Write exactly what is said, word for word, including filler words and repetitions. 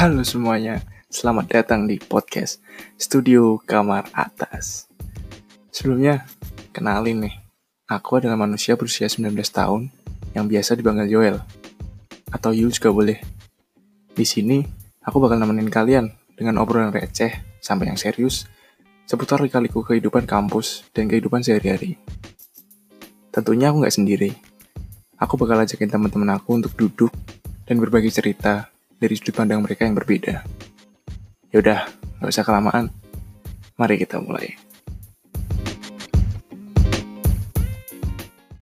Halo semuanya, selamat datang di podcast Studio Kamar Atas. Sebelumnya, kenalin nih, aku adalah manusia berusia sembilan belas tahun yang biasa dipanggil Yoel, atau Yul juga boleh. Di sini, aku bakal nemenin kalian dengan obrolan receh sampai yang serius seputar lika-liku kehidupan kampus dan kehidupan sehari-hari. Tentunya aku gak sendiri, aku bakal ajakin teman-teman aku untuk duduk dan berbagi cerita dari sudut pandang mereka yang berbeda. Yaudah, gak usah kelamaan. Mari kita mulai.